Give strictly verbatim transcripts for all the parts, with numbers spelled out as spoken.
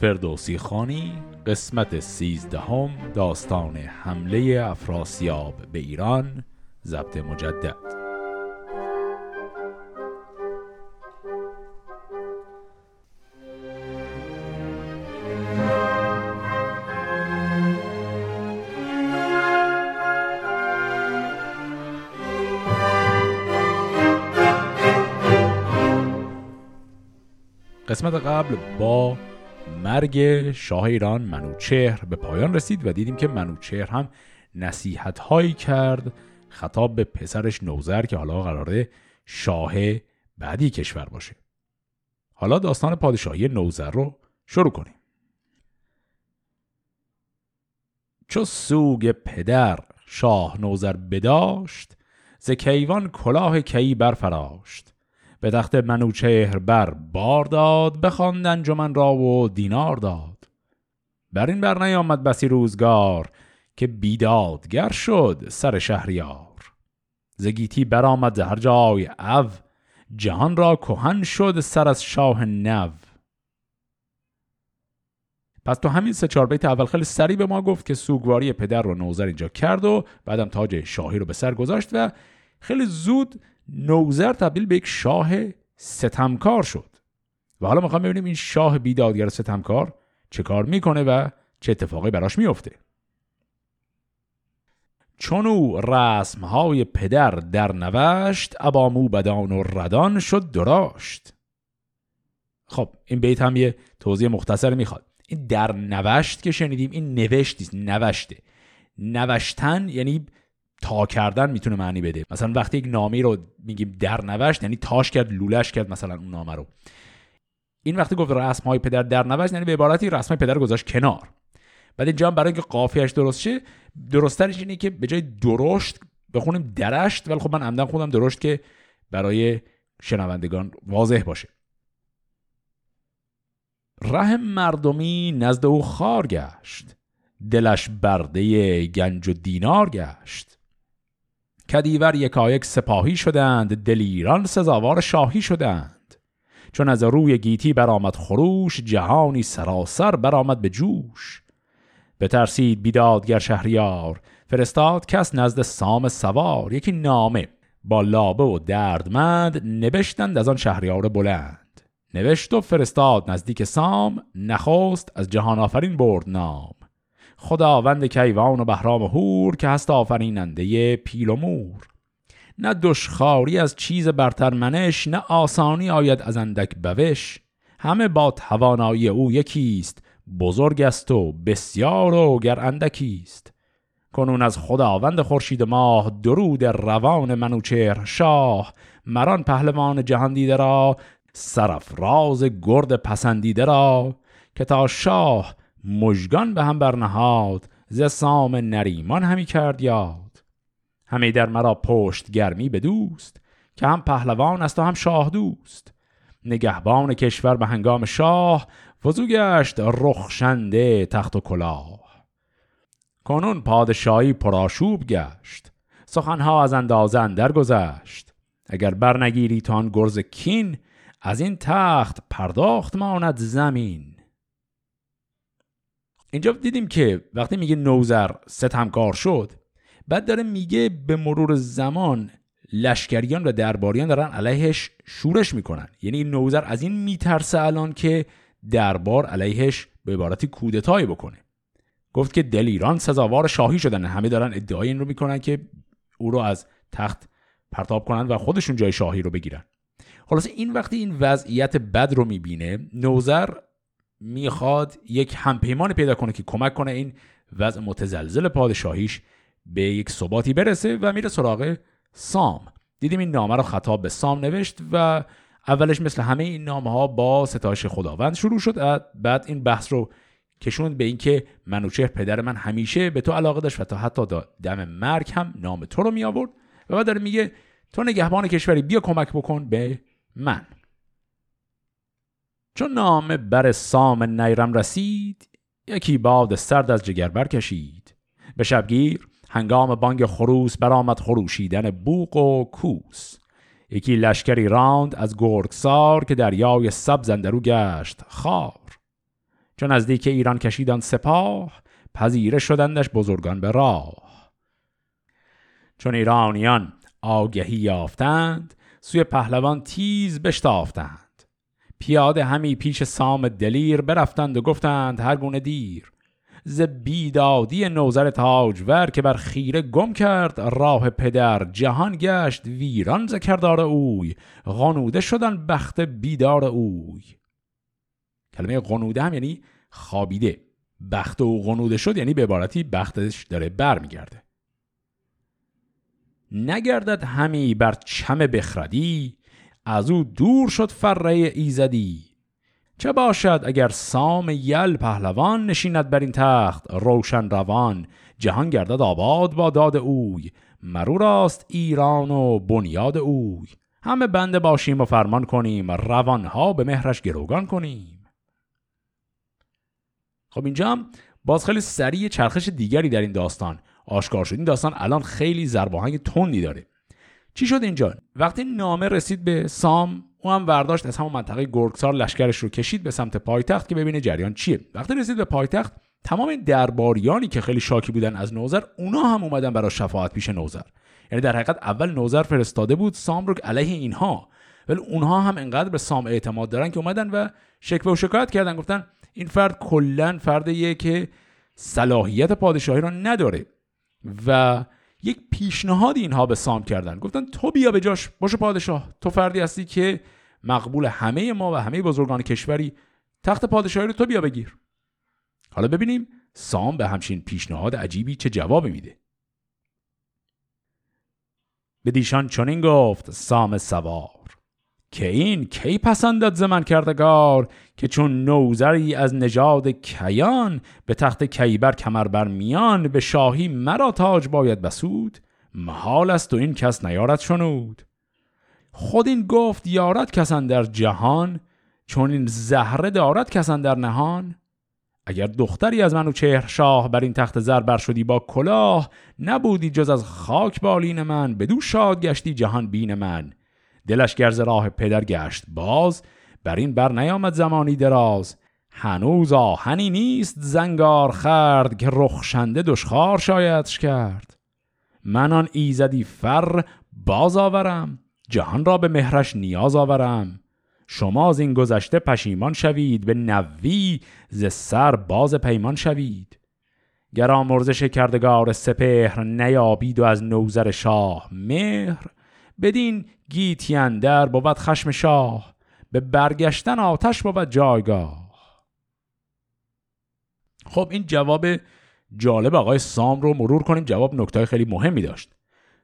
فردوسی خانی قسمت سیزدهم داستان حمله افراسیاب به ایران ضبط مجدد. قسمت قبل با مرگ شاه ایران منوچهر به پایان رسید و دیدیم که منوچهر هم نصیحت هایی کرد خطاب به پسرش نوذر که حالا قراره شاه بعدی کشور باشه. حالا داستان پادشاهی نوذر رو شروع کنیم. چو سوگ پدر شاه نوذر بداشت، ز کیوان کلاه کیی برفراشت، به تخت منوچهر بر بار داد، بخواند انجمن را و دینار داد. بر این بر نیامد بسی روزگار، که بیدادگر شد سر شهریار. ز گیتی برآمد ز هر جای او، جهان را کهن شد سر از شاه نو. پس تو همین سه چهار بیت اول خیلی سریع به ما گفت که سوگواری پدر رو نوذر اینجا کرد و بعدم تاج شاهی رو به سر گذاشت و خیلی زود نوذر تبدیل به یک شاه ستمکار شد و حالا میخوام ببینیم این شاه بیدادگر ستمکار چه کار میکنه و چه اتفاقی براش میفته. چونو رسمهای پدر در نوشت، ابامو بدان و ردان شد دراشت. خب این بیت هم یه توضیح مختصر میخواد. این در نوشت که شنیدیم این نوشت نیست، نوشته. نوشتن یعنی تا کردن میتونه معنی بده. مثلا وقتی یک نامی رو میگیم در نوشت یعنی تاش کرد، لولش کرد مثلا اون نامه رو. این وقتی گفت رسمهای پدر در نوشت یعنی به عبارتی رسمهای پدر گذاشت کنار. بعد اینجا هم برای اینکه قافیه‌اش درست شه، درست‌ترش اینه که به جای درشت بخونیم درشت، ولی خب من عمدن خودم درشت که برای شنوندگان واضح باشه. ره مردمی نزد او خار گشت، دلش برده گنج و دینار گشت. کدیور یکایک سپاهی شدند، دلیران سزاوار شاهی شدند. چون از روی گیتی برآمد خروش، جهانی سراسر برآمد به جوش. بترسید بیدادگر شهریار، فرستاد کس نزد سام سوار. یکی نامه با لابه و دردمند، نبشتند از آن شهریار بلند. نوشت و فرستاد نزدیک سام، نخست از جهان آفرین برد نام. خداوند کیوان و بهرام و هور، که هست آفریننده پیل و مور. نه دشخاری از چیز برتر منش، نه آسانی آید از اندک بوش. همه با توانایی او یکیست، بزرگ است و بسیار و گر اندکیست. کنون از خداوند خورشید ماه، درود روان منوچهر شاه. مران پهلوان جهان دیده را، سرافراز گرد پسندیده را. که تا شاه مژگان به هم برنهاد، ز سام نریمان همی کرد یاد. همی در مرا پشت گرمی به دوست، که هم پهلوان است و هم شاه دوست. نگهبان کشور به هنگام شاه، وضو گشت رخشنده تخت و کلاه. کنون پادشاهی پرآشوب گشت، سخنها از اندازه اندر گذشت. اگر برنگیری تو آن گرز کین، از این تخت پرداخت ماند زمین. اینجا دیدیم که وقتی میگه نوذر ستمکار شد، بعد داره میگه به مرور زمان لشکریان و درباریان دارن علیهش شورش میکنن. یعنی نوذر از این میترسه الان که دربار علیهش به عبارتی کودتایی بکنه. گفت که دلیران سزاوار شاهی شدن، همه دارن ادعای این رو میکنن که او رو از تخت پرتاب کنن و خودشون جای شاهی رو بگیرن. خلاصه این وقتی این وضعیت بد رو میبینه، نوذر میخواد یک همپیمان پیدا کنه که کمک کنه این وضع متزلزل پادشاهیش به یک ثباتی برسه و میره سراغ سام. دیدیم این نامه رو خطاب به سام نوشت و اولش مثل همه این نامه‌ها با ستایش خداوند شروع شد. بعد این بحث رو کشوند به اینکه منوچهر پدر من همیشه به تو علاقه داشت و تا حتی دم مرگ هم نام تو رو می آورد و بعد داره میگه تو نگهبان کشوری، بیا کمک بکن به من. چون نامه بر سام نیرم رسید، یکی باد سرد از جگر برکشید. به شبگیر هنگام بانگ خروس، برآمد خروشیدن بوق و کوس. یکی لشکری راند از گرگسار، که دریای سبز اندرو گشت خار. چون نزدیک ایران کشیدند سپاه، پذیره شدندش بزرگان به راه. چون ایرانیان آگهی یافتند، سوی پهلوان تیز بشتافتند. پیاده همی پیش سام دلیر، برفتند و گفتند هر گونه دیر. ز بیدادی نوذر تاجور، که بر خیره گم کرد راه پدر. جهان گشت ویران ز کردار اوی، غنوده شدن بخت بیدار اوی. کلمه غنوده هم یعنی خابیده. بخت او غنوده شد یعنی به عبارتی بختش داره بر میگرده. نگردد همی بر چم بخردی، از او دور شد فره ایزدی. چه باشد اگر سام یل پهلوان، نشیند بر این تخت روشن روان. جهان گردد آباد با داد اوی، مرو راست ایران و بنیاد اوی. همه بنده باشیم و فرمان کنیم، روانها به مهرش گروگان کنیم. خب اینجا هم باز خیلی سریع چرخش دیگری در این داستان آشکار شد. این داستان الان خیلی ضرب آهنگ تندی داره. چی شد اینجا؟ وقتی نامه رسید به سام، او هم برداشت از همون منطقه گرگسار لشکرش رو کشید به سمت پایتخت که ببینه جریان چیه. وقتی رسید به پایتخت، تمام درباریانی که خیلی شاکی بودن از نوذر، اونا هم اومدن برای شفاعت پیش نوذر. یعنی در حقیقت اول نوذر فرستاده بود سام رو علیه اینها، ولی اونها هم انقدر به سام اعتماد دارن که اومدن و شکوه و شکایت کردن. گفتن این فرد کلا فردیه که صلاحیت پادشاهی رو نداره. و یک پیشنهاد اینها به سام کردن، گفتن تو بیا به جاش باش پادشاه. تو فردی هستی که مقبول همه ما و همه بزرگان کشوری. تخت پادشاهی رو تو بیا بگیر. حالا ببینیم سام به همچین پیشنهاد عجیبی چه جوابی میده. به دیشان چنین گفت سام سوار، که این کی پسندد ز من کردگار. که چون نوذری از نژاد کیان، به تخت کیبر کمر بر میان. به شاهی مرا تاج باید بسود، محال است و این کس نیارد شنود. خود این گفت یارد کس اندر جهان، چون این زهره دارد کس اندر نهان. اگر دختری از منوچهر شاه، بر این تخت زر بر شدی با کلاه. نبودی جز از خاک بالین من، بدو شاد گشتی جهان بین من. دلش گرز راه پدر گشت باز، بر این بر نیامد زمانی دراز. هنوز آهنی نیست زنگار خرد، که رخشنده دشخار شایدش کرد. من آن ایزدی فر باز آورم، جهان را به مهرش نیاز آورم. شما از این گذشته پشیمان شوید، به نوی ز سر باز پیمان شوید. گر آمرزش کردگار سپهر، نیابید و از نوذر شاه مهر. بدین گیتی اندر بود خشم شاه، به برگشتن آتش بود جایگاه. خب این جواب جالب آقای سام رو مرور کنیم. جواب نکتای خیلی مهمی داشت.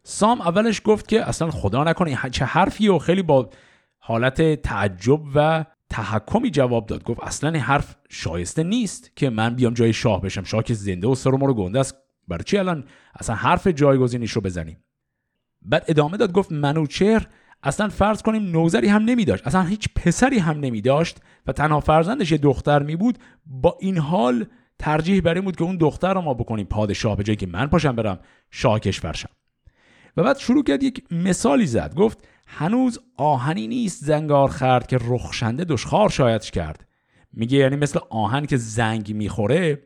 سام اولش گفت که اصلا خدا نکنه چه حرفی، و خیلی با حالت تعجب و تحکمی جواب داد. گفت اصلا این حرف شایسته نیست که من بیام جای شاه بشم. شاه که زنده و سرم رو گنده است، برای چی الان اصلا حرف جایگزینیش رو بزنیم؟ بعد ادامه داد گفت منوچهر اصلا فرض کنیم نوذری هم نمی داشت، اصلا هیچ پسری هم نمی داشت و تنها فرزندش یه دختر می بود. با این حال ترجیح بر این بود که اون دختر رو ما بکنیم پادشاه، به جایی که من پاشم برم شاه کشورشم. و بعد شروع کرد یک مثالی زد. گفت هنوز آهنی نیست زنگار خرد، که رخشنده دشخار شایدش کرد. میگه یعنی مثل آهن که زنگ میخوره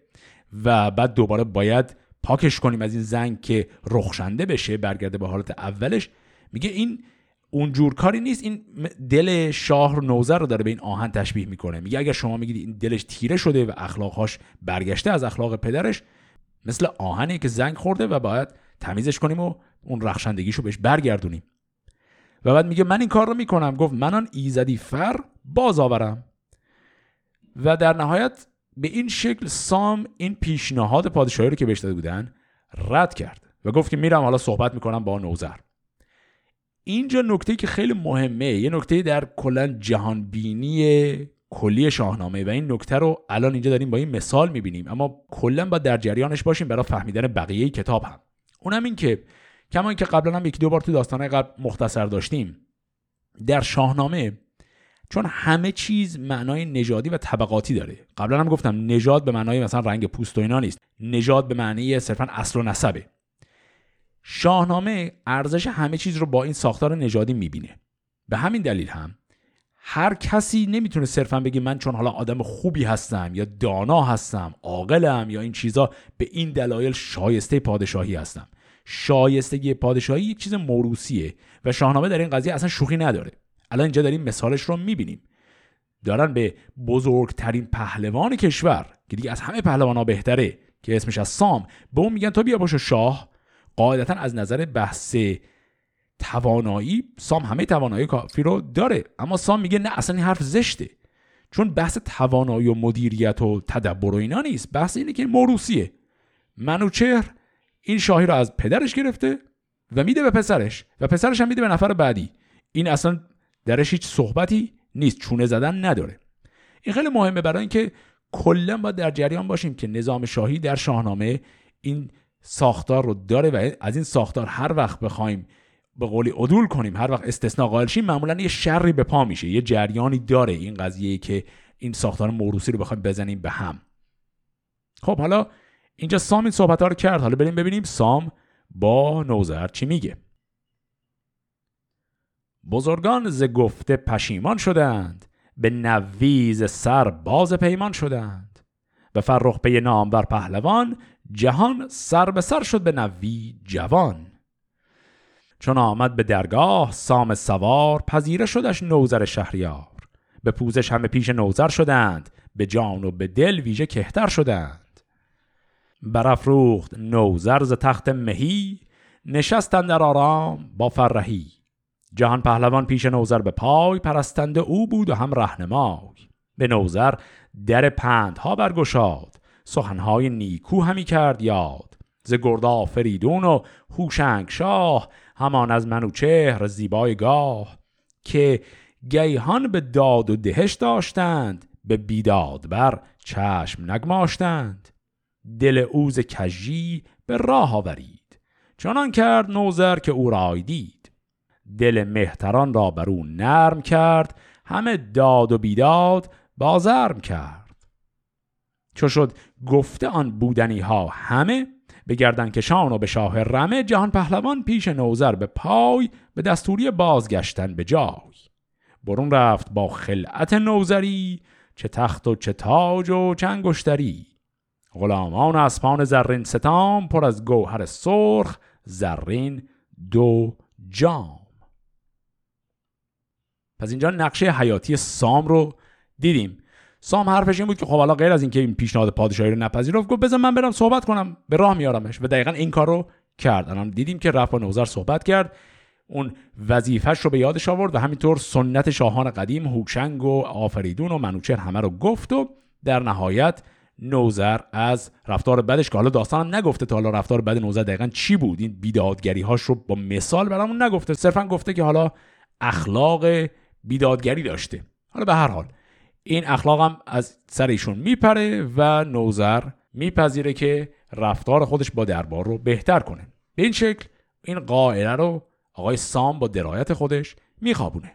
و بعد دوباره باید پاکش کنیم از این زنگ که رخشنده بشه، برگرده به حالت اولش. میگه این اونجور کاری نیست. این دل شاه رو نوذر رو داره به این آهن تشبیه میکنه. میگه اگر شما میگید این دلش تیره شده و اخلاقهاش برگشته از اخلاق پدرش، مثل آهنی که زنگ خورده و باید تمیزش کنیم و اون رخشندگیشو بهش برگردونیم. و بعد میگه من این کار رو میکنم. گفت من آن ایزدی فر باز آورم. و در نهایت به این شکل سام این پیشنهاد پادشاهی رو که بهش داده بودن رد کرد و گفت که میرم حالا صحبت میکنم با نوذر. اینجا نکته‌ای که خیلی مهمه، یه نکته در کلا جهانبینی کلی شاهنامه، و این نکته رو الان اینجا داریم با این مثال میبینیم، اما کلا باید در جریانش باشیم برای فهمیدن بقیه کتاب هم. اونم این که کما اینکه قبلا هم یکی دو بار تو داستان‌های قبل مختصر داشتیم، در شاهنامه چون همه چیز معنای نژادی و طبقاتی داره. قبلا هم گفتم نژاد به معنای مثلا رنگ پوست و اینا نیست. نژاد به معنی صرفا اصل و نسبه. شاهنامه ارزش همه چیز رو با این ساختار نژادی میبینه. به همین دلیل هم هر کسی نمیتونه صرفا بگه من چون حالا آدم خوبی هستم یا دانا هستم، عاقلم یا این چیزا، به این دلایل شایسته پادشاهی هستم. شایستگی پادشاهی یک چیز موروثیه و شاهنامه در این قضیه اصلا شوخی نداره. الان اینجا داریم مثالش رو میبینیم، دارن به بزرگترین پهلوان کشور که دیگه از همه پهلوان‌ها بهتره که اسمش از سام، به اون میگن تو بیا باش شاه. قاعدتا از نظر بحث توانایی سام همه توانایی کافی رو داره، اما سام میگه نه اصلا این حرف زشته، چون بحث توانایی و مدیریت و تدبر و اینا نیست، بحث اینه که موروثیه. منوچهر این شاهی رو از پدرش گرفته و میده به پسرش و پسرش هم میده به نفر بعدی. این اصلا درش هیچ صحبتی نیست، چونه زدن نداره. این خیلی مهمه برای اینکه کلا باید در جریان باشیم که نظام شاهی در شاهنامه این ساختار رو داره و از این ساختار هر وقت بخوایم به قولی عدول کنیم، هر وقت استثناء قائل شیم، معمولا یه شری به پا میشه، یه جریانی داره این قضیه که این ساختار موروثی رو بخوایم بزنیم به هم. خب حالا اینجا سام این صحبت‌ها رو کرد، حالا بریم ببینیم سام با نوذر چی میگه. بزرگان ز گفته پشیمان شدند، به نویز سر باز پیمان شدند. و فرخپی نامور پهلوان، جهان سر به سر شد به نوی جوان. چون آمد به درگاه سام سوار، پذیره شدش نوذر شهریار. به پوزش همه پیش نوذر شدند، به جان و به دل ویژه کهتر شدند. برافروخت نوذر ز تخت مهی، نشستند در آرام با فرهی. جهان پهلوان پیش نوذر به پای، پرستند او بود و هم رهنمای. به نوذر در پندها برگشاد، سخنهای نیکو همی کرد یاد. ز گردا فریدون و هوشنگ شاه، همان از منوچهر زیبای گاه. که گیهان به داد و دهش داشتند، به بیداد بر چشم نگماشتند. دل اوز کجی به راه آورید، چنان کرد نوذر که او رای دید. دل مهتران را بر او نرم کرد، همه داد و بیداد بازرم کرد. چو شد گفته آن بودنی ها همه، به گردن کشان و به شاه رمه. جهان پهلوان پیش نوذر به پای، به دستوری بازگشتن به جای. برون رفت با خلعت نوذری، چه تخت و چه تاج و چه انگشتری. غلامان اسپان زرین ستام، پر از گوهر سرخ زرین دو جام. پس اینجا نقشه حیاتی سام رو دیدیم. سام حرفش این بود که خب حالا غیر از اینکه این پیشنهاد پادشاهی رو نپذیرفت، گفت بذار من برم صحبت کنم، به راه میارمش، و دقیقاً این کار رو کرد. الان دیدیم که رفت با نوذر صحبت کرد، اون وظیفه‌اش رو به یادش آورد و همینطور سنت شاهان قدیم، هوشنگ و آفریدون و منوچهر، همه رو گفت و در نهایت نوذر از رفتار بدش که حالا داستانم نگفته تا حالا رفتار بد نوذر دقیقاً چی بود، این بیدادگری‌هاش رو با مثال برامون نگفته، صرفاً گفته که حالا اخلاق بیدادگری داشته. حالا به هر حال این اخلاقم از سر ایشون میپره و نوذر میپذیره که رفتار خودش با دربار رو بهتر کنه. به این شکل این قائله رو آقای سام با درایت خودش میخوابونه.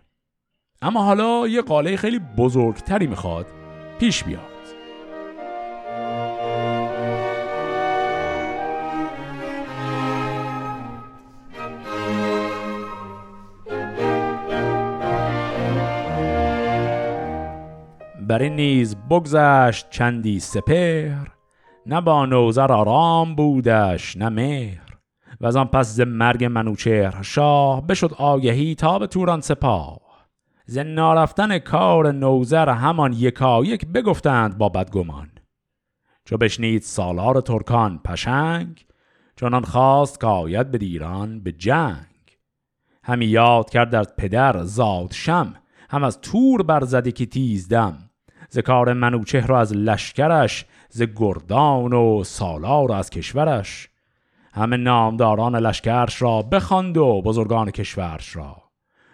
اما حالا یه قاله خیلی بزرگتری میخواد پیش بیاد. بر این نیز بگذشت چندی سپهر، نه با نوذر آرام بودش نه مهر. و از آن پس ز مرگ منوچهر شاه، بشد آگهی تا به توران سپاه. ز نارفتن کار نوذر همان، یکایک بگفتند با بدگمان. چو بشنید سالار ترکان پشنگ، چنان خواست کاید به ایران به جنگ. همی یاد کرد از پدر زادشم، هم از تور برزد یکی تیز دم. ز کار منوچهر از لشکرش، ز گردان و سالار از کشورش. همه نامداران لشکرش را بخواند و بزرگان کشورش را.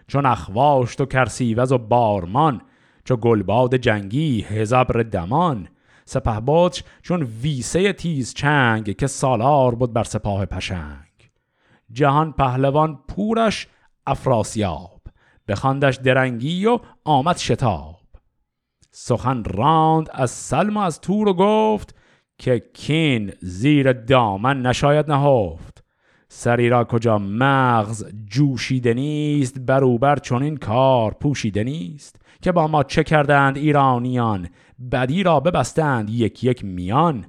چون اخواشت و کرسیواز و بارمان، چون گلباد جنگی هزبر دمان. سپهبدش چون ویسه تیز چنگ، که سالار بود بر سپاه پشنگ. جهان پهلوان پورش افراسیاب، بخواندش درنگی و آمد شتاب. سخن راند از سلم و از تور و گفت، که کین زیر دامن نشاید نهفت. سری را کجا مغز جوشیده نیست، بروبر چنین کار پوشیده نیست. که با ما چه کردند ایرانیان، بدی را ببستند یک یک میان.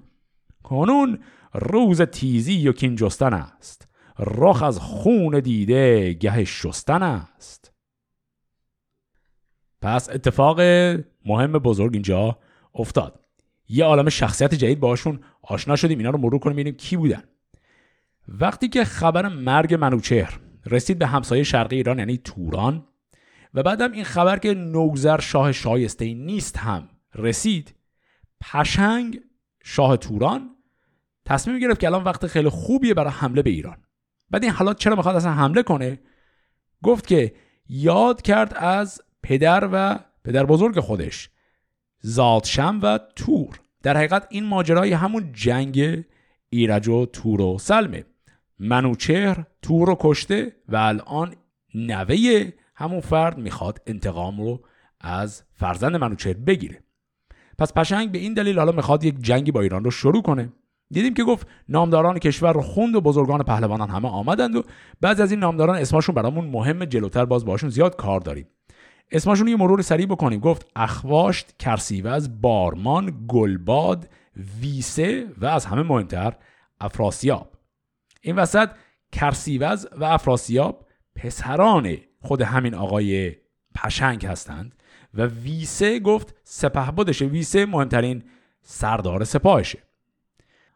کنون روز تیزی و کین جستن است، رخ از خون دیده گه شستن است. پس اتفاق مهم بزرگ اینجا افتاد، یه عالم شخصیت جدید باشون آشنا شدیم. اینا رو مرور کنیم ببینیم کی بودن. وقتی که خبر مرگ منوچهر رسید به همسایه شرقی ایران یعنی توران، و بعدم این خبر که نوذر شاه شایسته نیست هم رسید، پشنگ شاه توران تصمیم گرفت که الان وقت خیلی خوبیه برای حمله به ایران. بعد این حالا چرا میخواد اصلا حمله کنه؟ گفت که یاد کرد از پدر و پدر بزرگ خودش زادشم و تور. در حقیقت این ماجرای همون جنگ ایرج و تور و سلمه. منوچهر تور رو کشته و الان نوه همون فرد میخواد انتقام رو از فرزند منوچهر بگیره. پس پشنگ به این دلیل حالا میخواد یک جنگی با ایران رو شروع کنه. دیدیم که گفت نامداران کشور رو خوند و بزرگان پهلوانان همه آمدند و بعضی از این نامداران اسمشون برامون مهم، جلوتر باز باشون زیاد کار داریم. اسمشون یه مرور سریع بکنیم. گفت اخواشت، کرسیواز، بارمان، گلباد، ویسه و از همه مهمتر افراسیاب. این وسط کرسیواز و افراسیاب پسران خود همین آقای پشنگ هستند و ویسه گفت سپهبدشه، ویسه مهمترین سردار سپاهشه.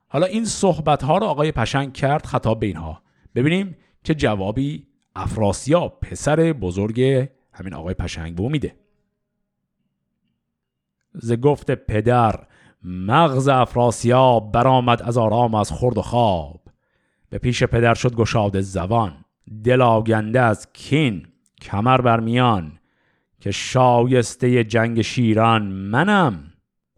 حالا این صحبت ها رو آقای پشنگ کرد خطاب به اینها، ببینیم چه جوابی افراسیاب پسر بزرگ همین آقای پشنگ بو میده. ز گفت پدر مغز افراسیاب، برآمد از آرام از خورد و خواب. به پیش پدر شد گشاد زبان، دل آگنده از کین کمر برمیان. که شایسته جنگ شیران منم،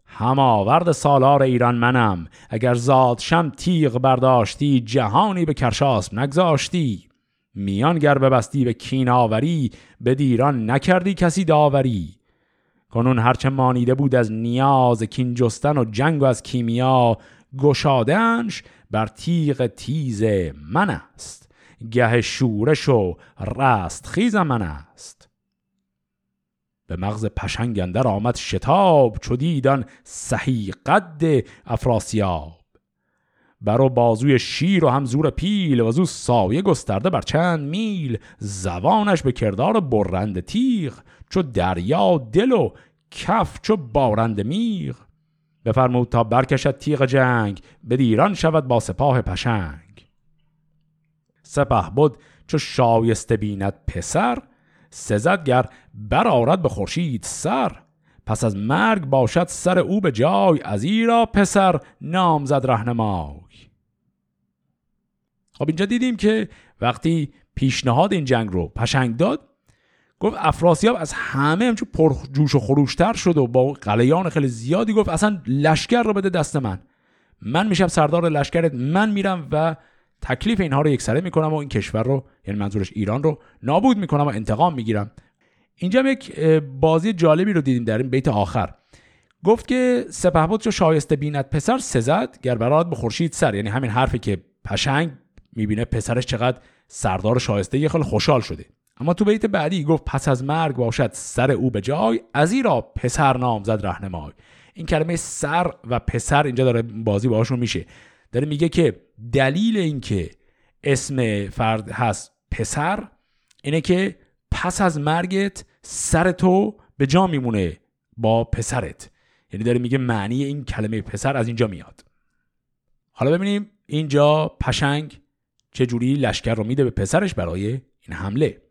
هم آورد سالار ایران منم. اگر زادشم تیغ برداشتی، جهانی به کرشاسپ نگذاشتی. میان گر ببستی به کین آوری، به دیران نکردی کسی داوری. کنون هرچه مانیده بود از نیاز، کین جستن و جنگ و از کیمیا. گشادنش بر تیغ تیز من است، گه شورش و رست خیز من است. به مغز پشنگ اندر آمد شتاب، چو دیدن سهی قد افراسیاب. بر و بازوی شیر و هم زور پیل، و زو سایه گسترده بر چند میل. زبانش به کردار برند تیغ، چو دریا دل و کف چو بارند میغ. بفرمود تا برکشد تیغ جنگ، به دیران شود با سپاه پشنگ. سپهبد چو شایسته بیند پسر، سزدگر برآرد به خورشید سر. پس از مرگ باشد سر او به جای، از ایرا پسر نامزد رهنمای. خب اینجا دیدیم که وقتی پیشنهاد این جنگ رو پشنگ داد، گفت افراسیاب از همه همچون پرجوش و خروشتر شد و با قلیان خیلی زیادی گفت اصلا لشکر رو بده دست من، من میشم سردار لشکرت، من میرم و تکلیف اینها رو یکسره میکنم و این کشور رو، یعنی منظورش ایران رو، نابود میکنم و انتقام میگیرم. اینجا یک بازی جالبی رو دیدیم در این بیت آخر. گفت که سپهبد چو شایسته بیند پسر، سزد گر برآرد به خورشید سر. یعنی همین حرفی که پشنگ میبینه پسرش چقدر سردار شایسته، خیلی خوشحال شده. اما تو بیت بعدی گفت پس از مرگ باشد سر او به جای، از ایرا پسر نامزد رهنمای. این کلمه سر و پسر اینجا داره بازی باهاشون میشه، داره میگه که دلیل این که اسم فرد هست پسر اینه که پس از مرگت سر تو به جا میمونه با پسرت. یعنی داره میگه معنی این کلمه پسر از اینجا میاد. حالا ببینیم اینجا پشنگ چه جوری لشکر رو میده به پسرش برای این حمله.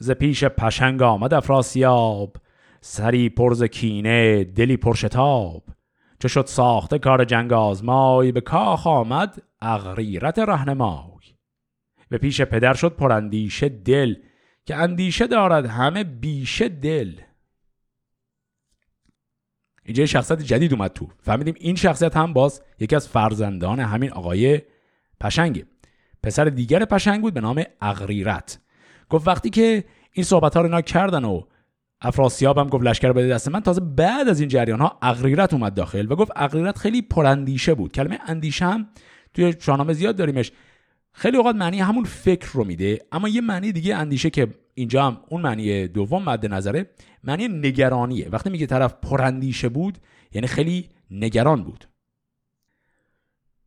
ز پیش پشنگ آمد افراسیاب، سری پر ز کینه دلی پر شتاب. چو شد ساخته کار جنگ آزمای، به کاخ آمد اغریرث رهنمای. به پیش پدر شد پراندیشه دل، که اندیشه دارد همه بیشه دل. اینجا شخصیت جدید اومد تو، فهمیدیم این شخصیت هم باز یکی از فرزندان همین آقای پشنگه، پسر دیگر پشنگ بود به نام اغریرث. گفت وقتی که این صحبت ها رو اینا کردن و افراسیاب هم گفت لشکر بده دست من، تازه بعد از این جریان ها اغریرث اومد داخل و گفت اغریرث خیلی پراندیشه بود. کلمه اندیشه هم توی شاهنامه زیاد داریمش. خیلی اوقات معنی همون فکر رو میده، اما یه معنی دیگه اندیشه که اینجا هم اون معنی دوم مد نظره، معنی نگرانیه. وقتی میگه طرف پراندیشه بود یعنی خیلی نگران بود.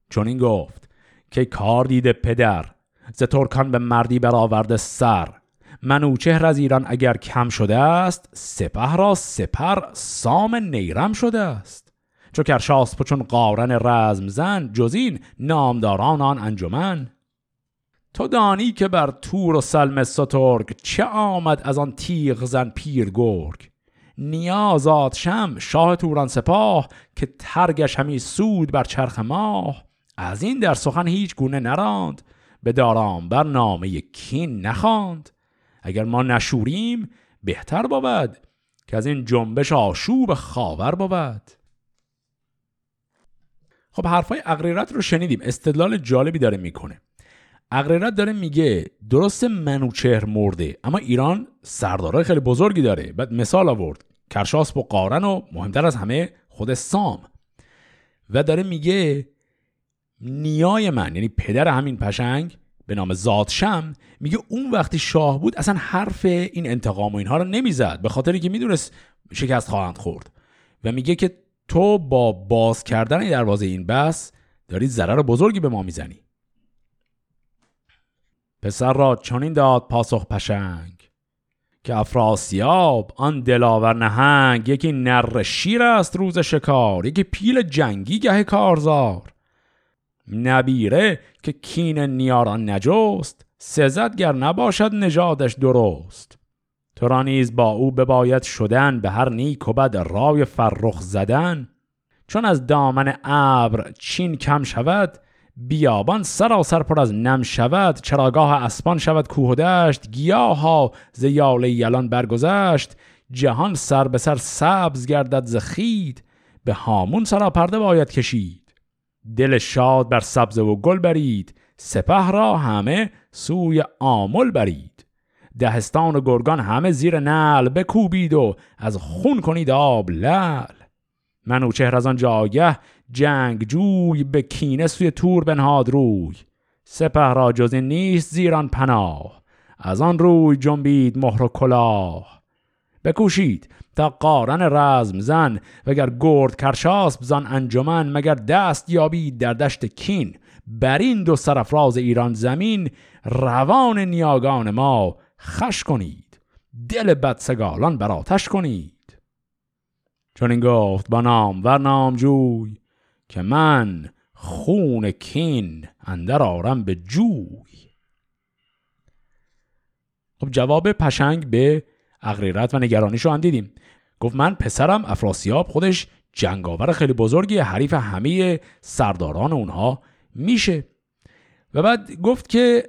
چون این گفت که کار دیده پدر، ز ترکان به مردی برآورده سر. منوچهر از ایران اگر کم شده است، سپه را سپر سام نیرم شده است. چو کرشاسپ چون قارن رزم زن، جزین نامداران آن انجمن. تو دانی که بر تور و سلم سترگ، چه آمد از آن تیغ زن پیر گرگ. نیا زادشم شاه توران سپاه، که ترگش همی سود بر چرخ ماه. از این در سخن هیچ گونه نراند، به داران بر نامه کین نخواند. اگر ما نشوریم بهتر بود، که از این جنبش آشوب خاور بود. خب حرفای اغریرث رو شنیدیم، استدلال جالبی داره میکنه. اغریرث داره میگه درست منوچهر مرده، اما ایران سردارای خیلی بزرگی داره. بعد مثال آورد کرشاسپ و قارن و مهمتر از همه خود سام، و داره میگه نیای من، یعنی پدر همین پشنگ به نام زادشم، میگه اون وقتی شاه بود اصلا حرف این انتقام و اینها رو نمیزد، به خاطری که میدونست شکست خواهند خورد. و میگه که تو با باز کردن دروازه این بس داری ضرر بزرگی به ما میزنی. پسر را چنین داد پاسخ پشنگ، که افراسیاب آن دلاور نهنگ. یکی نر شیر است روز شکار، یکی پیل جنگی گه کارزار. نبیره که کین نیاران نجست، سزد گر نباشد نژادش درست. تو را نیز با او بباید شدن، به هر نیک و بد رای فرخ زدن. چون از دامن ابر چین کم شود، بیابان سراسر پر از نم شود. چراگاه اسپان شود کوه و دشت، گیاها ز یاله یلان برگذشت. جهان سر به سر سبز گردد ز خید، به هامون سراپرده باید کشید. دل شاد بر سبزه و گل برید، سپه را همه سوی آمل برید. دهستان و گرگان همه زیر نعل، بکوبید و از خون کنید آب لعل. منوچهر از آن جایه جنگ جوی، به کینه سوی تور بنهاد روی. سپه را جز این نیست زیران پناه، از آن روی جنبید مهر و کلاه. بکوشید تا قارن رزم زن، وگر گرد کرشاسپ زان انجمن. مگر دست یابید در دشت کین، برین دو سرافراز ایران زمین. روان نیاگان ما خش کنید، دل بدسگالان بر آتش کنید. چون این گفت با نام ور نام جوی، که من خون کین اندر آرم به جوی. خب جواب پشنگ به اغریرث و نگرانیشو هم دیدیم. گفت من پسرم افراسیاب خودش جنگاور خیلی بزرگیه، حریف همه سرداران اونها میشه. و بعد گفت که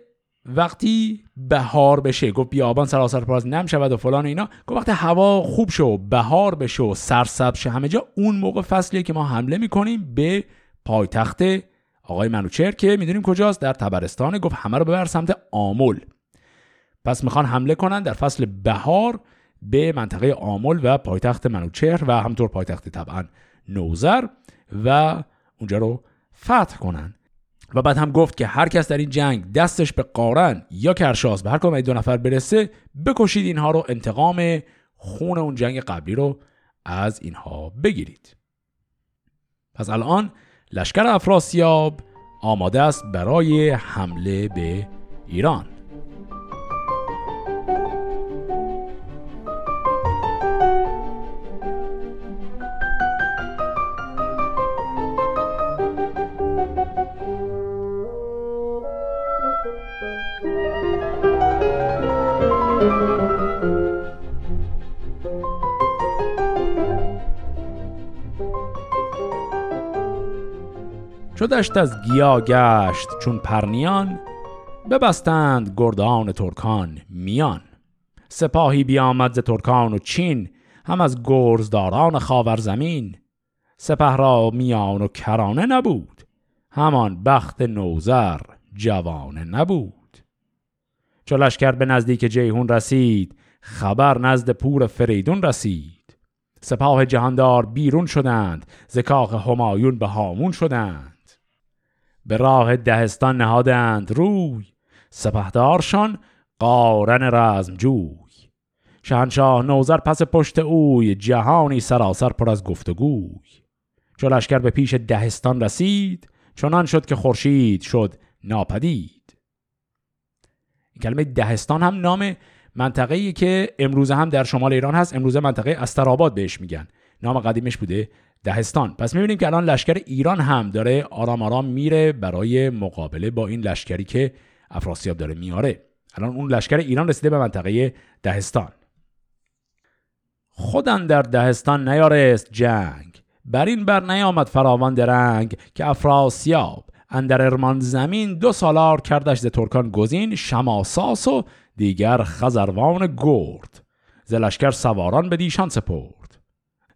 وقتی بهار بشه، گفت بیابان سراسر پر از نم شود و فلان اینا، گفت وقتی هوا خوب شو، بهار بشه و سرسبز شه همه جا، اون موقع فصلیه که ما حمله میکنیم به پایتخت آقای منوچهر که میدونیم کجاست، در طبرستان. گفت همه رو ببر سمت آمل. پس میخوان حمله کنن در فصل بهار به منطقه آمل و پایتخت منوچهر و همطور پایتخت طبعا نوذر، و اونجا رو فتح کنن. و بعد هم گفت که هر کس در این جنگ دستش به قارن یا کرشاس، به هر کدوم از دو نفر برسه، بکشید اینها رو، انتقام خون اون جنگ قبلی رو از اینها بگیرید. پس الان لشکر افراسیاب آماده است برای حمله به ایران. چو دشت از گیا گشت چون پرنیان، ببستند گردان ترکان میان. سپاهی بیامد ز ترکان و چین، هم از گرزداران خاور زمین. سپه را میان و کرانه نبود، همان بخت نوذر جوانه نبود. چو لشکر به نزدیک جیهون رسید، خبر نزد پور فریدون رسید. سپاه جهاندار بیرون شدند، ز کاخ همایون به هامون شدند. به راه دهستان نهادند روی، سپهدارشان قارن رزمجوی. شهنشاه نوذر پس پشت اوی، جهانی سراسر پر از گفتگوی. چو لشکر به پیش دهستان رسید، چنان شد که خورشید شد ناپدید. این کلمه دهستان هم نام منطقه‌ای که امروز هم در شمال ایران هست. امروز منطقه استرآباد بهش میگن، نام قدیمش بوده دهستان. پس میبینیم که الان لشکر ایران هم داره آرام آرام میره برای مقابله با این لشکری که افراسیاب داره میاره. الان اون لشکر ایران رسیده به منطقه دهستان. خودن در دهستان نیارست جنگ، بر این بر نیامد فراوان درنگ. که افراسیاب اندر ارمان زمین، دو سالار کردش ز ترکان گزین. شماساس و دیگر خزروان گرد، ز لشکر سواران به دیشان سپرد.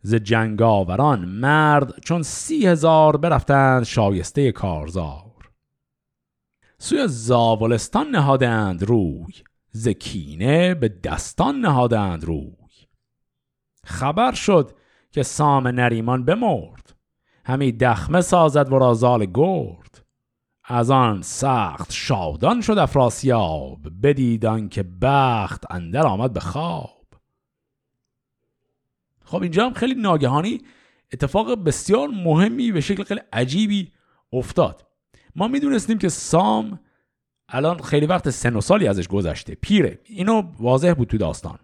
ز جنگاوران مرد چون سی هزار، برفتند شایسته کارزار. سوی زابلستان نهادند روی، ز کینه به دستان نهادند روی. خبر شد که سام نریمان بمرد، همی دخمه سازد ورا زال گرد. از آن سخت شادان شد افراسیاب، بدیدان که بخت اندر آمد به خواب. خب اینجا هم خیلی ناگهانی اتفاق بسیار مهمی به شکل خیلی عجیبی افتاد. ما میدونستیم که سام الان خیلی وقت سن و سالی ازش گذشته، پیره، اینو واضح بود تو داستان.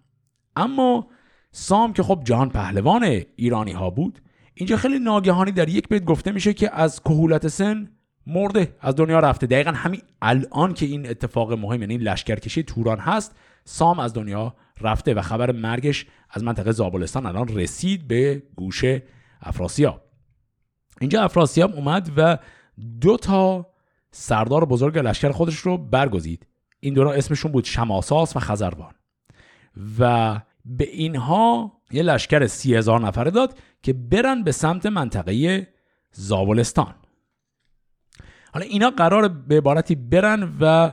اما سام که خب جهان پهلوان ایرانی ها بود، اینجا خیلی ناگهانی در یک بیت گفته میشه که از کهولت سن مرده، از دنیا رفته. دقیقا همین الان که این اتفاق مهم، یعنی لشکرکشی توران هست، سام از دنیا رفته و خبر مرگش از منطقه زابلستان الان رسید به گوش افراسیاب. اینجا افراسیاب اومد و دو تا سردار بزرگ لشکر خودش رو برگزید. این دونا اسمشون بود شماساس و خزروان، و به اینها یه لشکر سی هزار نفره داد که برن به سمت منطقه زابلستان. حالا اینا قرار به عبارتی برن و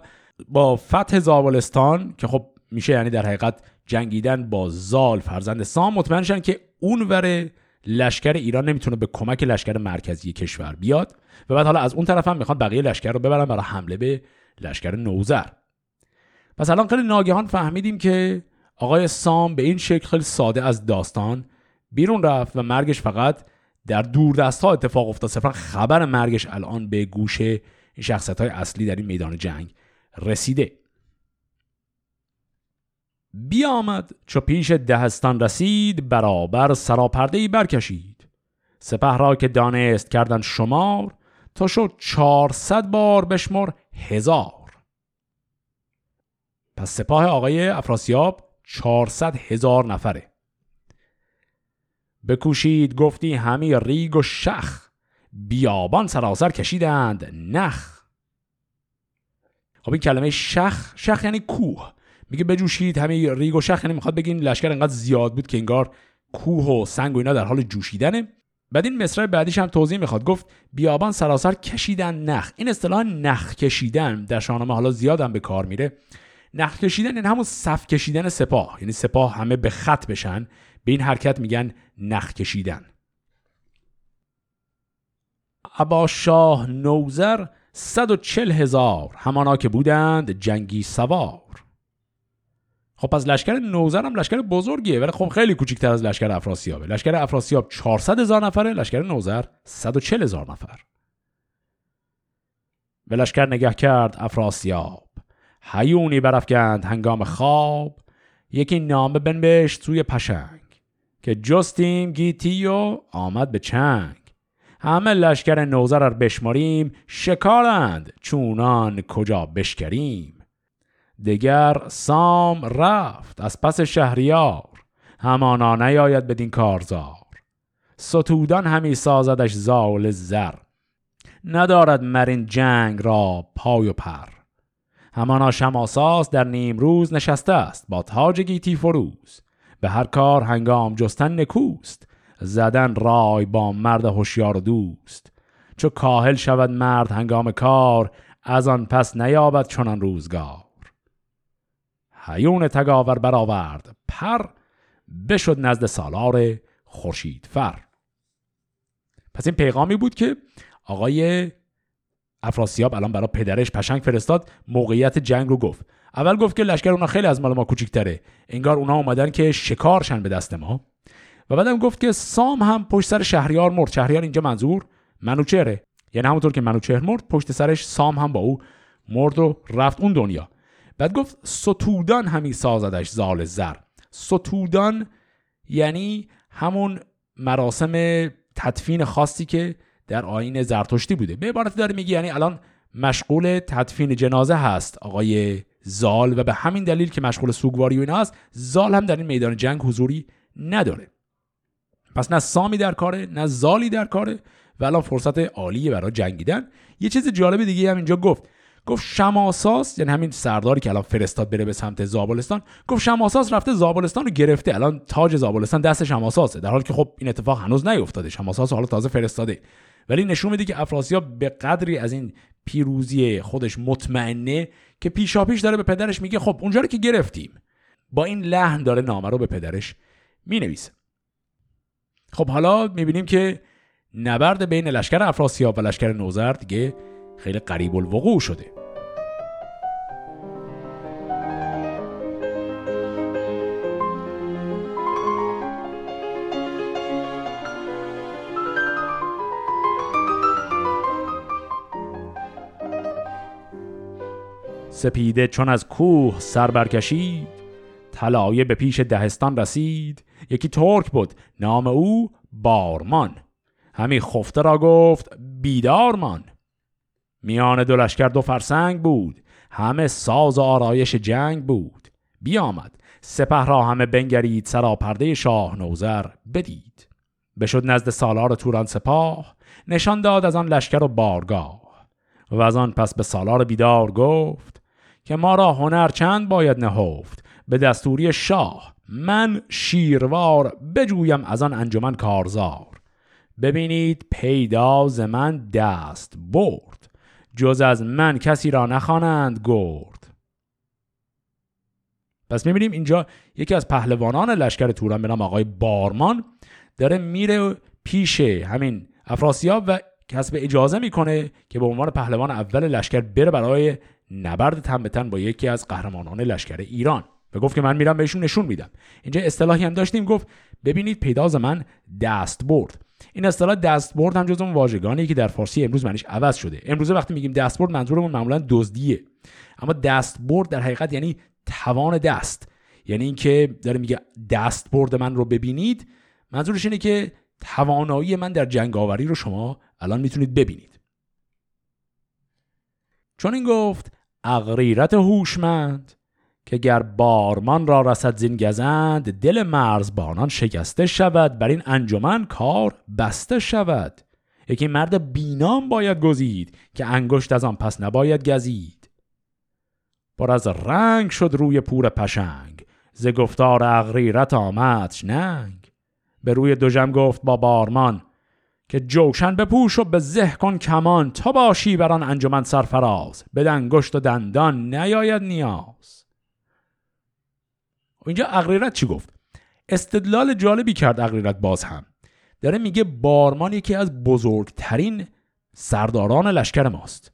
با فتح زابلستان که خب میشه یعنی در حقیقت جنگیدن با زال فرزند سام، مطمئن شن که اونور لشکر ایران نمیتونه به کمک لشکر مرکزی کشور بیاد، و بعد حالا از اون طرف هم میخوان بقیه لشکر رو ببرن برای حمله به لشکر نوذر. پس الان خیلی ناگهان فهمیدیم که آقای سام به این شکل خیلی ساده از داستان بیرون رفت و مرگش فقط در دوردست‌ها اتفاق افتاد. صرفا خبر مرگش الان به گوش شخصیت‌های اصلی در این میدان جنگ رسیده. بیامد چو پیش دهستان رسید، برابر سراپرده‌ای برکشید. سپه را که دانست کردن شمار، تا شد چهارصد بار بشمار هزار. پس سپاه آقای افراسیاب چهارصد هزار نفره. بکوشید گفتی همی ریگ و شخ، بیابان سراسر کشیدند نخ. خب این کلمه شخ، شخ یعنی کوه. میگه بجوشید همی ریگ و شخ، یعنی میخواد بگه این لشکر انقدر زیاد بود که انگار کوه و سنگ و اینا در حال جوشیدنه. بعد این مصرع بعدیش هم توضیح میخواد، گفت بیابان سراسر کشیدند نخ. این اصطلاح نخ کشیدن در شاهنامه حالا زیاد هم به کار میره. نخ کشیدن یعنی همون صف کشیدن سپاه، یعنی سپاه همه به خط بشن، به این حرکت میگن نخ کشیدن. ابا شاه نوذر صد و چل هزار، همانا که بودند جنگی سوار. خب از لشکر نوذر هم لشکر بزرگیه، ولی خب خیلی کوچکتر از لشکر افراسیابه. لشکر افراسیاب چهارصد هزار نفره، لشکر نوذر صد و چل هزار نفر. به لشکر نگه کرد افراسیاب، هیونی برافکند هنگام خواب. یکی نامه بنوشت سوی پشنگ، که جستیم گیتی و آمد به چنگ. همه لشکر نوذر را بشماریم، شکارند چونان کجا بشکریم. دگر سام رفت از پس شهریار، همانا نیاید بدین کارزار. ستودان همی سازدش زال زر، ندارد مرین جنگ را پای و پر. همانا شماساس در نیم روز، نشسته است با تاج گیتی فروز. به هر کار هنگام جستن نکوست، زدن رای با مرد هوشیار و دوست. چو کاهل شود مرد هنگام کار، از آن پس نیابد چنان روزگار. هیون تگاور برآورد پر، بشد نزد سالار خورشید فر. پس این پیغامی بود که آقای افراسیاب الان برای پدرش پشنگ فرستاد، موقعیت جنگ رو گفت. اول گفت که لشکر اونها خیلی از مال ما کوچیک‌تره، انگار اونها اومدن که شکارشن به دست ما. و بعدم گفت که سام هم پشت سر شهریار مرد. شهریار اینجا منظور منوچهره، یعنی همونطور که منوچهر مرد، پشت سرش سام هم با او مرد و رفت اون دنیا. بعد گفت ستودان همی سازدش زال زر. ستودان یعنی همون مراسم تدفین خاصی که در آیین زرتشتی بوده. به عبارت داره میگه یعنی الان مشغول تدفین جنازه هست آقای زال، و به همین دلیل که مشغول سوگواری و اینا هست، زال هم در این میدان جنگ حضوری نداره. پس نه سامی در کاره نه زالی در کاره و الان فرصت عالیه برای جنگیدن. یه چیز جالب دیگه هم اینجا گفت. گفت شماساس، یعنی همین سرداری که الان فرستاد بره به سمت زابلستان، گفت شماساس رفته زابلستان رو گرفته، الان تاج زابلستان دست شماساسه، در حالی که خب این اتفاق هنوز نیفتاده، شماساس حالا تازه فرستاده. ولی نشون میده که افراسیاب به قدری از این پیروزی خودش مطمئنه که پیشاپیش داره به پدرش میگه خب اونجا رو که گرفتیم. با این لحن داره نامه رو به پدرش مینویسه. خب حالا میبینیم که نبرد بین لشکر افراسیاب و لشکر نوذر دیگه خیلی قریب الوقوع شده. سپیده چون از کوه سر برکشید، طلایه به پیش دهستان رسید. یکی ترک بود نام او بارمان، همی خفته را گفت بیدارمان. میان دو لشکر دو فرسنگ بود، همه ساز و آرایش جنگ بود. بیامد سپه را همه بنگرید، سراپرده شاه نوذر بدید. بشد نزد سالار توران سپاه، نشان داد از آن لشکر و بارگاه. و از آن پس به سالار بیدار گفت که ما را هنر چند باید نهفت. به دستوری شاه من شیروار، بجویم از آن انجمن کارزار. ببینید پیداز من دست برد، جز از من کسی را نخوانند گرد. پس میبینیم اینجا یکی از پهلوانان لشکر توران به نام آقای بارمان داره میره پیش همین افراسیاب و کسب اجازه میکنه که به عنوان پهلوان اول لشکر بره برای نبرد تن به تن با یکی از قهرمانان لشکر ایران و گفت که من میرم بهشون نشون میدم. اینجا اصطلاحی هم داشتیم، گفت ببینید پیداز من دست برد. این اصطلاح دستبرد هم جزو اون واژگانیه که در فارسی امروز معنیش عوض شده. امروزه وقتی میگیم دستبرد منظورمون معمولا دزدیه، اما دستبرد در حقیقت یعنی توان دست. یعنی اینکه داره میگه دستبرد من رو ببینید، منظورش اینه که توانایی من در جنگاوری رو شما الان میتونید ببینید. چون این گفت اغریرث هوشمند، که گر بارمان را رسد زین گزند. دل مرزبانان شکسته شود، بر این انجمن کار بسته شود. یکی مرد بینام باید گزید، که انگشت از آن پس نباید گزید. پر از رنگ شد روی پور پشنگ، ز گفتار اغریرث آمدش ننگ. به روی دژم گفت با بارمان، که جوشن بپوش و به زه کن کمان. تا باشی بر آن انجمن سرفراز، به انگشت و دندان نیاید نیاز. اینجا اغریرث چی گفت؟ استدلال جالبی کرد اغریرث. باز هم داره میگه بارمان یکی از بزرگترین سرداران لشکر ماست،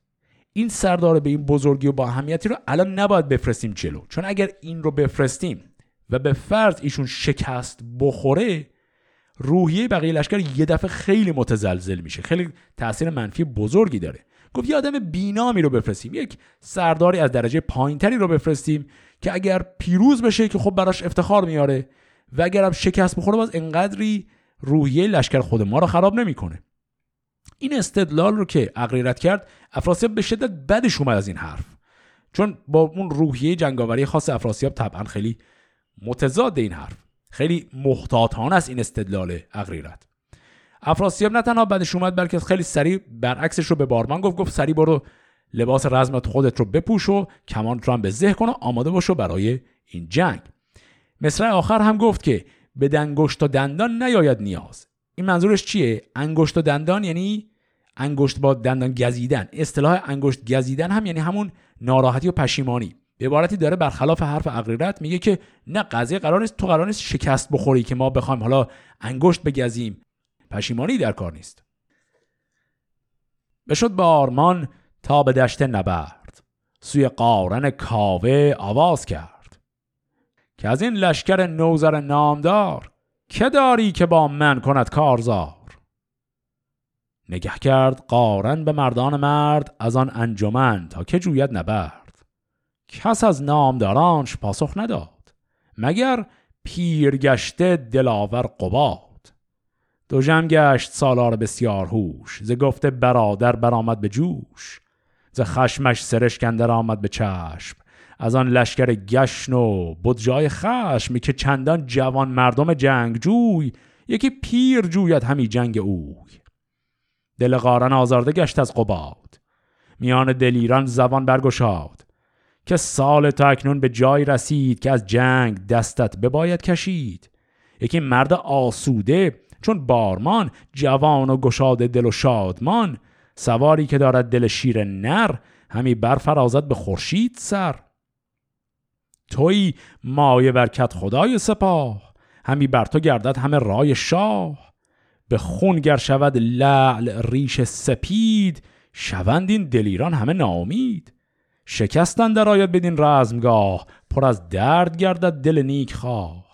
این سردار به این بزرگی و با اهمیتی رو الان نباید بفرستیم جلو، چون اگر این رو بفرستیم و به فرض ایشون شکست بخوره، روحیه بقیه لشکر یه دفعه خیلی متزلزل میشه، خیلی تاثیر منفی بزرگی داره. گفت یه آدم بینامی رو بفرستیم، یک سرداری از درجه پایینتری رو بفرستیم که اگر پیروز بشه که خب براش افتخار میاره، و اگر هم شکست بخوره باز انقدری روحیه لشکر خود ما رو خراب نمیکنه. این استدلال رو که اغریرث کرد، افراسیاب به شدت بدش اومد از این حرف، چون با اون روحیه جنگاوری خاص افراسیاب طبعا خیلی متضاد این حرف، خیلی محتاطانه است این استدلال اغریرث. افراسیاب نه تنها بدش اومد، بلکه خیلی سریع برعکسش رو به بارمان گفت. گفت سریع برو لباس رزمت خودت رو بپوش و کمانت رو هم به زه کن و آماده باشو برای این جنگ. مصرع آخر هم گفت که به انگشت و دندان نیاید نیاز. این منظورش چیه؟ انگشت و دندان یعنی انگشت با دندان گزیدن. اصطلاح انگشت گزیدن هم یعنی همون ناراحتی و پشیمانی. به عبارتی داره برخلاف حرف اغریرث میگه که نه، قضیه قرار نیست تو قرار نیست شکست بخوری که ما بخوایم حالا انگشت بگزیم، پشیمانی در کار نیست. بشد بارمان تا به دشت نبرد سوی قارن کاوه آواز کرد که از این لشکر نوذر نامدار که داری که با من کند کارزار. نگه کرد قارن به مردان مرد از آن انجمن تا که جوید نبرد. کس از نامدارانش پاسخ نداد مگر پیرگشته دلاور قباد. دو جمع گشت سالار بسیار هوش ز گفت برادر برآمد به جوش. ز خشمش سرشکندر آمد به چشم از آن لشکر گشن و بود جای خشمی که چندان جوان مردم جنگ جوی یکی پیر جوید همی جنگ اوی. دل قارن آزارده گشت از قباد میان دلیران زبان برگشاد که سال تا اکنون به جای رسید که از جنگ دستت بباید کشید. یکی مرد آسوده چون بارمان جوان و گشاده دل و شادمان سواری که دارد دل شیر نر همی برفرازد به خورشید سر. توی مایه برکت خدای سپاه همی بر تو گردد همه رای شاه. به خون گر شود لعل ریش سپید شوند این دلیران همه ناامید. شکستن در آید بدین رزمگاه پر از درد گردد دل نیک خواه.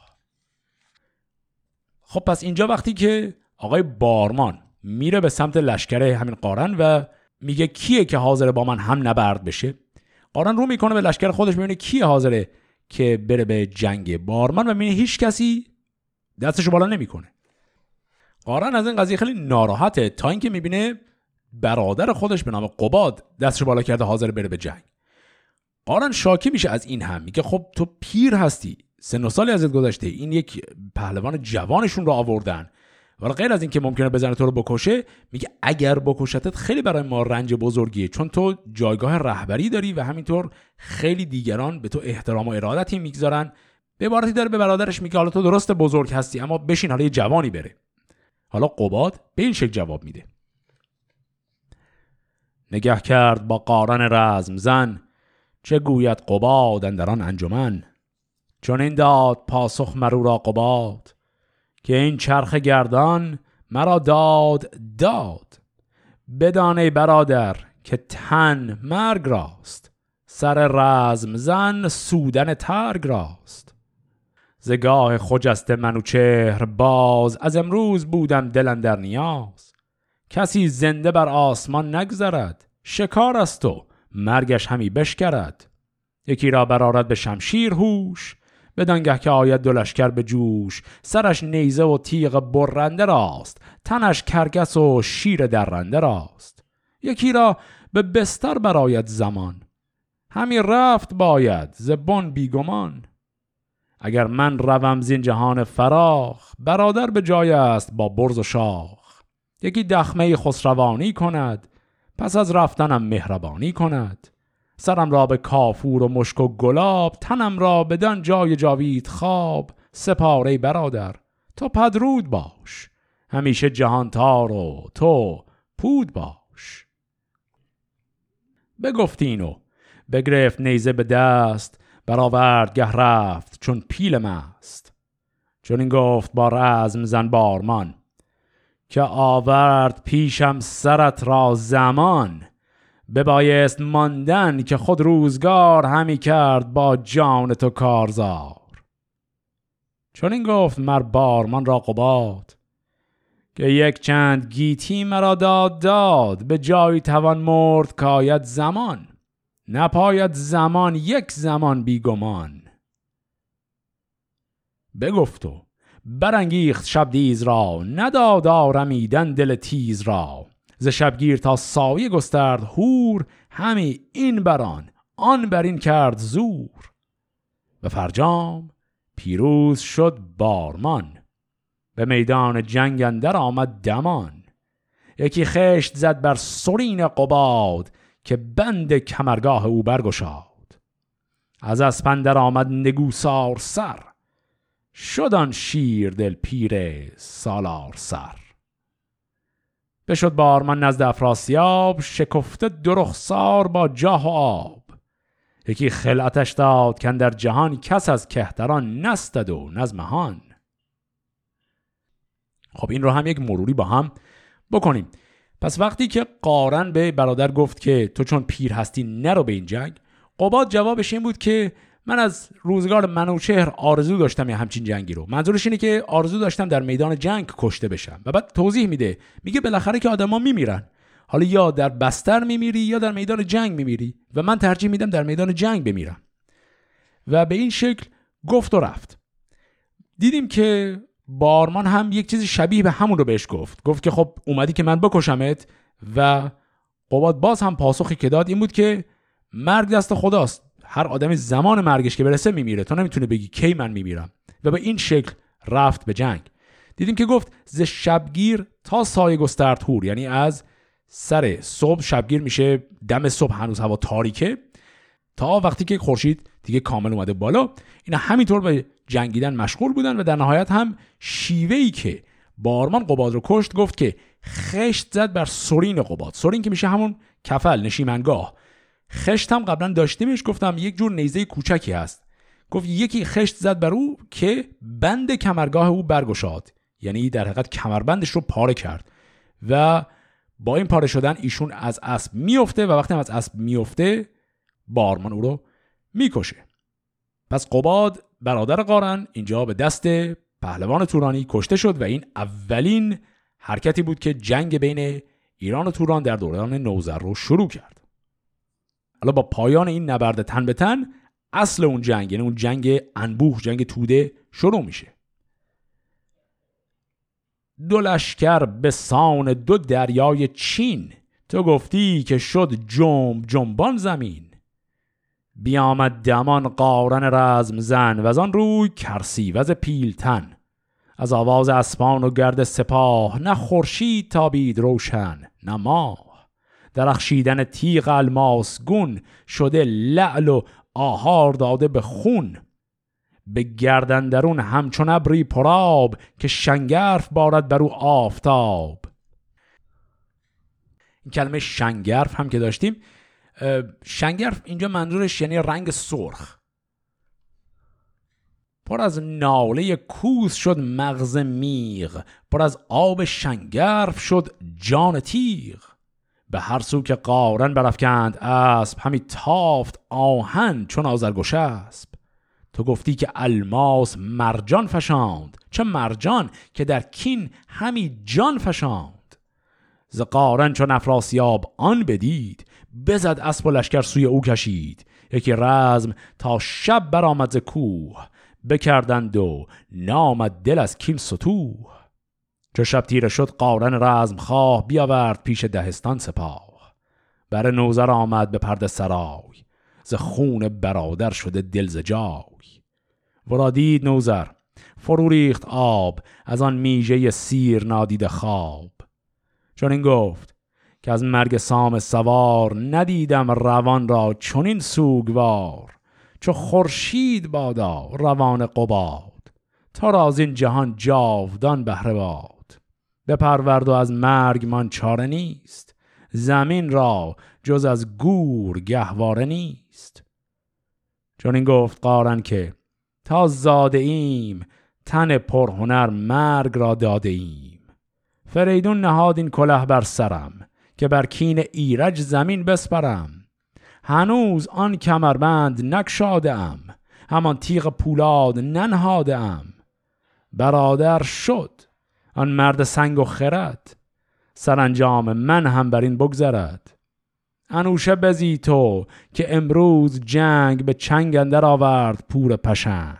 خب پس اینجا وقتی که آقای بارمان میره به سمت لشکر همین قارن و میگه کیه که حاضر با من هم نبرد بشه، قارن رو میکنه به لشکر خودش میبینه کیه حاضره که بره به جنگ بارمان و میبینه هیچ کسی دستشو بالا نمیکنه. قارن از این قضیه خیلی ناراحته تا اینکه میبینه برادر خودش به نام قباد دستشو بالا کرده حاضر بره به جنگ. قارن شاکی میشه از این، هم میگه خب تو پیر هستی، سن و سالی ازت گذشته، این یک پهلوان جوانشون رو آوردن ولی غیر از این که ممکنه بزنه تو رو بکشه، میگه اگر بکشتت خیلی برای ما رنج بزرگیه چون تو جایگاه رهبری داری و همینطور خیلی دیگران به تو احترام و ارادتی میگذارن. به عبارتی داره به برادرش میگه حالا تو درست بزرگ هستی اما بشین حالا یه جوانی بره. حالا قباد به این شکل جواب میده: نگه کرد با قارن رزم زن چه گوید قباد اندر آن انجمن. چون این داد پاسخ مرو را قباد که این چرخ گردان مرا داد داد. بدان ای برادر که تن مرگ راست سر رزم زن سودن ترگ راست. زگاه خجست منوچهر باز از امروز بودم دل اندر نیاز. کسی زنده بر آسمان نگذرد شکار است و مرگش همی بشکرد. یکی را برآرد به شمشیر هوش بدانگه که آید دو لشکر به جوش. سرش نیزه و تیغ برنده راست تنش کرگس و شیر درنده راست. یکی را به بستر برآید زمان همی رفت باید زبان بیگمان. اگر من روم زین جهان فراخ برادر به جای است با برز و شاخ. یکی دخمه خسروانی کند پس از رفتنم مهربانی کند. سرم را به کافور و مشک و گلاب تنم را بدان جای جاوید خواب. سپاره برادر تو پدرود باش همیشه جهانتار و تو پود باش. بگفتین و بگرفت نیزه به دست برآورد گه رفت چون پیل مست. چون این گفت با رزم زن بارمان که آورد پیشم سرت را زمان. ببایست ماندن که خود روزگار همی کرد با جان تو کارزار. چون این گفت مر بارمان را قباد که یک چند گیتی مرا داد داد. به جای توان مرد کاید زمان نپاید زمان یک زمان بیگمان. بگفت و برانگیخت شب دیز را نداد آرمیدن دل تیز را. ز شبگیر تا سایه گسترد هور همی این بران آن برین کرد زور. و فرجام پیروز شد بارمان به میدان جنگ اندر آمد دمان. یکی خشت زد بر سرین قباد که بند کمرگاه او برگشاد. از اسپندر آمد نگوسار سر شد آن شیر دل پیر سالار سر. بشد بارمان نزد افراسیاب شکفته درخسار با جاه و آب. یکی خلعتش داد که در جهان کس از کهتران نستد و نزمهان. خب این رو هم یک مروری با هم بکنیم. پس وقتی که قارن به برادر گفت که تو چون پیر هستی نرو به این جنگ، قباد جوابش این بود که من از روزگار منوچهر آرزو داشتم یه همچین جنگی رو. منظورش اینه که آرزو داشتم در میدان جنگ کشته بشم. و بعد توضیح میده، میگه بالاخره که آدما میمیرن، حالا یا در بستر میمیری یا در میدان جنگ میمیری و من ترجیح میدم در میدان جنگ بمیرم. و به این شکل گفت و رفت. دیدیم که بارمان هم یک چیز شبیه به همون رو بهش گفت، گفت که خب اومدی که من بکشمت، و قباد باز هم پاسخی که داد این بود که مرگ دست خداست، هر آدمی زمان مرگش که برسه میمیره، تو نمیتونه بگی کی من میمیرم. و به این شکل رفت به جنگ. دیدیم که گفت ز شبگیر تا سایه گسترد هور، یعنی از سر صبح، شبگیر میشه دم صبح هنوز هوا تاریکه، تا وقتی که خورشید دیگه کامل اومده بالا. اینا همینطور به جنگیدن مشغول بودن و در نهایت هم شیوهی که بارمان قباد رو کشت، گفت که خشت زد بر سرین قباد. سرین که میشه همون کفل، نشیمنگاه. خشت هم قبلا داشتیمش، گفتم یک جور نیزه کوچکی هست. گفت یکی خشت زد بر او که بند کمرگاه او برگشاد، یعنی در حقیقت کمربندش رو پاره کرد. و با این پاره شدن ایشون از اسب میفته و وقتی هم از اسب میفته بارمان او رو میکشه. پس قباد برادر قارن اینجا به دست پهلوان تورانی کشته شد و این اولین حرکتی بود که جنگ بین ایران و توران در دوران نوذر رو شروع کرد. حالا با پایان این نبرد تن به تن، اصل اون جنگ، یعنی اون جنگ انبوه، جنگ توده شروع میشه. دو لشکر به سان دو دریای چین، تو گفتی که شد جنب جنبان زمین. بیامد دمان قارن رزم زن، و از آن روی کرسیواز پیلتن. از آواز اسپان و گرد سپاه، نه خورشید تابید روشن نه ماه. درخشیدن تیغ الماس گون، شده لعل و آهار داده به خون. به گردن درون همچون ابری پراب، که شنگرف بارد برو آفتاب. این کلمه شنگرف هم که داشتیم، شنگرف اینجا منظورش یعنی رنگ سرخ. پر از ناله کوس شد مغز میغ، پر از آب شنگرف شد جان تیغ. به هر سو که قارن برافکند اسب، همی تافت آهن چون آذرگشسپ. تو گفتی که الماس مرجان فشاند، چه مرجان که در کین همی جان فشاند. ز قارن چون افراسیاب آن بدید، بزد اسب و لشکر سوی او کشید. یکی رزم تا شب برآمد ز کوه، بکردند و نامد دل از کین ستوه. چو شب تیره شد قارن رزم خواه، بیاورد پیش دهستان سپاه. بر نوذر آمد به پرده سرای، ز خون برادر شده دل ز جای. ورا دید نوذر فرو ریخت آب، از آن میژه سیر نادیده خواب. چون این گفت که از مرگ سام سوار، ندیدم روان را چنین سوگوار. چو خورشید بادا روان قباد، تا راز این جهان جاودان بهره باد. بپرورد و از مرگ من چاره نیست، زمین را جز از گور گهواره نیست. چون این گفت قارن که تا زاده ایم، تن پرهنر مرگ را داده ایم. فریدون نهاد این کلاه بر سرم، که بر کین ایرج زمین بسپرم. هنوز آن کمربند نکشاده ام، همان تیغ پولاد ننهاده ام. برادر شد آن مرد سنگ و خرد، سرانجام من هم بر این بگذرد. انوشه بزی تو که امروز جنگ، به چنگ اندر آورد پور پشنگ.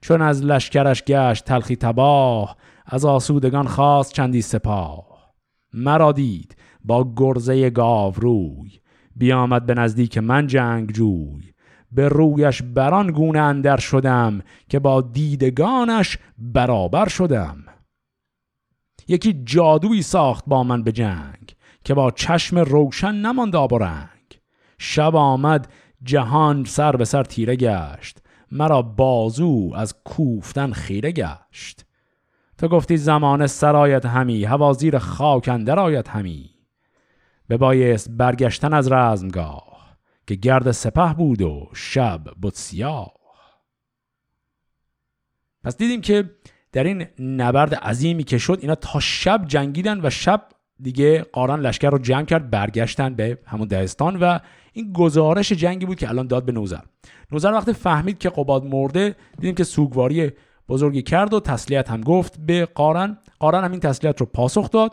چون از لشکرش گشت تلخی تباه، از آسودگان خواست چندی سپاه. مرا دید با گرزه گاو روی، بیامد به نزدیک من جنگ جوی. به رویش بران گونه اندر شدم، که با دیدگانش برابر شدم. یکی جادویی ساخت با من به جنگ، که با چشم روشن نماند آب و رنگ. شب آمد جهان سر به سر تیره گشت، مرا بازو از کوفتن خیره گشت. تو گفتی زمان سرایت همی، هوا زیر خاک اندر آید همی. ببایست برگشتن از رزمگاه، که گرد سپه بود و شب بود سیاه. پس دیدیم که در این نبرد عظیمی که شد، اینا تا شب جنگیدن و شب دیگه قارن لشکر رو جمع کرد، برگشتن به همون دهستان و این گزارش جنگی بود که الان داد به نوذر. نوذر وقتی فهمید که قباد مرده، دیدیم که سوگواری بزرگی کرد و تسلیت هم گفت به قارن. قارن هم این تسلیت رو پاسخ داد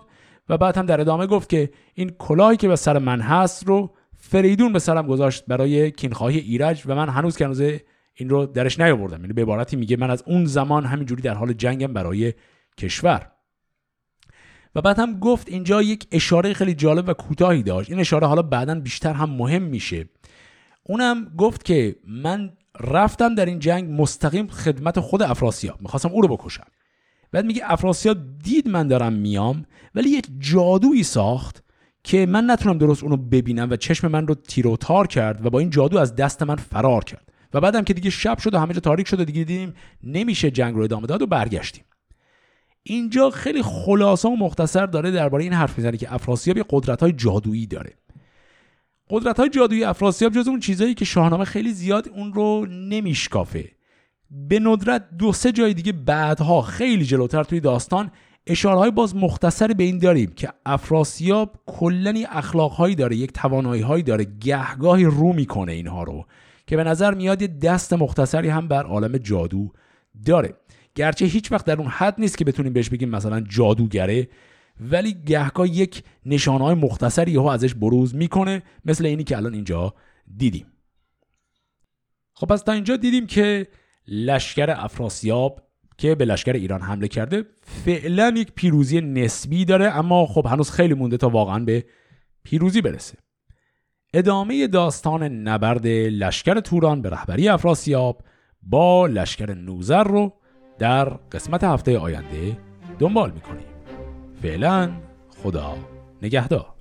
و بعد هم در ادامه گفت که این کلاهی که به سر من هست رو فریدون به سرم گذاشت برای کینخواهی ایرج و من هنوز هنوز این رو درش نیاوردم. یعنی به عبارتی میگه من از اون زمان همینجوری در حال جنگم برای کشور. و بعد هم گفت اینجا یک اشاره خیلی جالب و کوتاهی داشت، این اشاره حالا بعداً بیشتر هم مهم میشه. اونم گفت که من رفتم در این جنگ مستقیم خدمت خود افراسیاب، میخواستم او رو بکشم. بعد میگه افراسیاب دید من دارم میام، ولی یک جادویی ساخت که من نتونم درست اونو ببینم و چشم من رو تیر و تار کرد و با این جادو از دست من فرار کرد. و بعدم که دیگه شب شد و همه جا تاریک شد و دیگه دیدیم نمیشه جنگ رو ادامه داد و برگشتیم. اینجا خیلی خلاصه و مختصر داره درباره این حرف میزنه که افراسیاب یه قدرت‌های جادویی داره. قدرت‌های جادویی افراسیاب جز اون چیزایی که شاهنامه خیلی زیاد اون رو نمیشکافه. به ندرت دو سه جای دیگه بعدها خیلی جلوتر توی داستان اشاره‌های باز مختصر به این داریم که افراسیاب کلاً اخلاق‌هایی داره، یک توانایی‌هایی داره، گهگاهی رو می‌کنه اینها رو که به نظر میاد یه دست مختصری هم بر عالم جادو داره. گرچه هیچ وقت در اون حد نیست که بتونیم بهش بگیم مثلا جادوگره، ولی گهگاه یک نشانه‌های مختصری ها ازش بروز میکنه، مثل اینی که الان اینجا دیدیم. خب پس تا اینجا دیدیم که لشکر افراسیاب که به لشکر ایران حمله کرده فعلا یک پیروزی نسبی داره، اما خب هنوز خیلی مونده تا واقعا به پیروزی برسه. ادامه داستان نبرد لشکر توران به رهبری افراسیاب با لشکر نوذر رو در قسمت هفته آینده دنبال می‌کنیم. فعلا خدا نگهدار.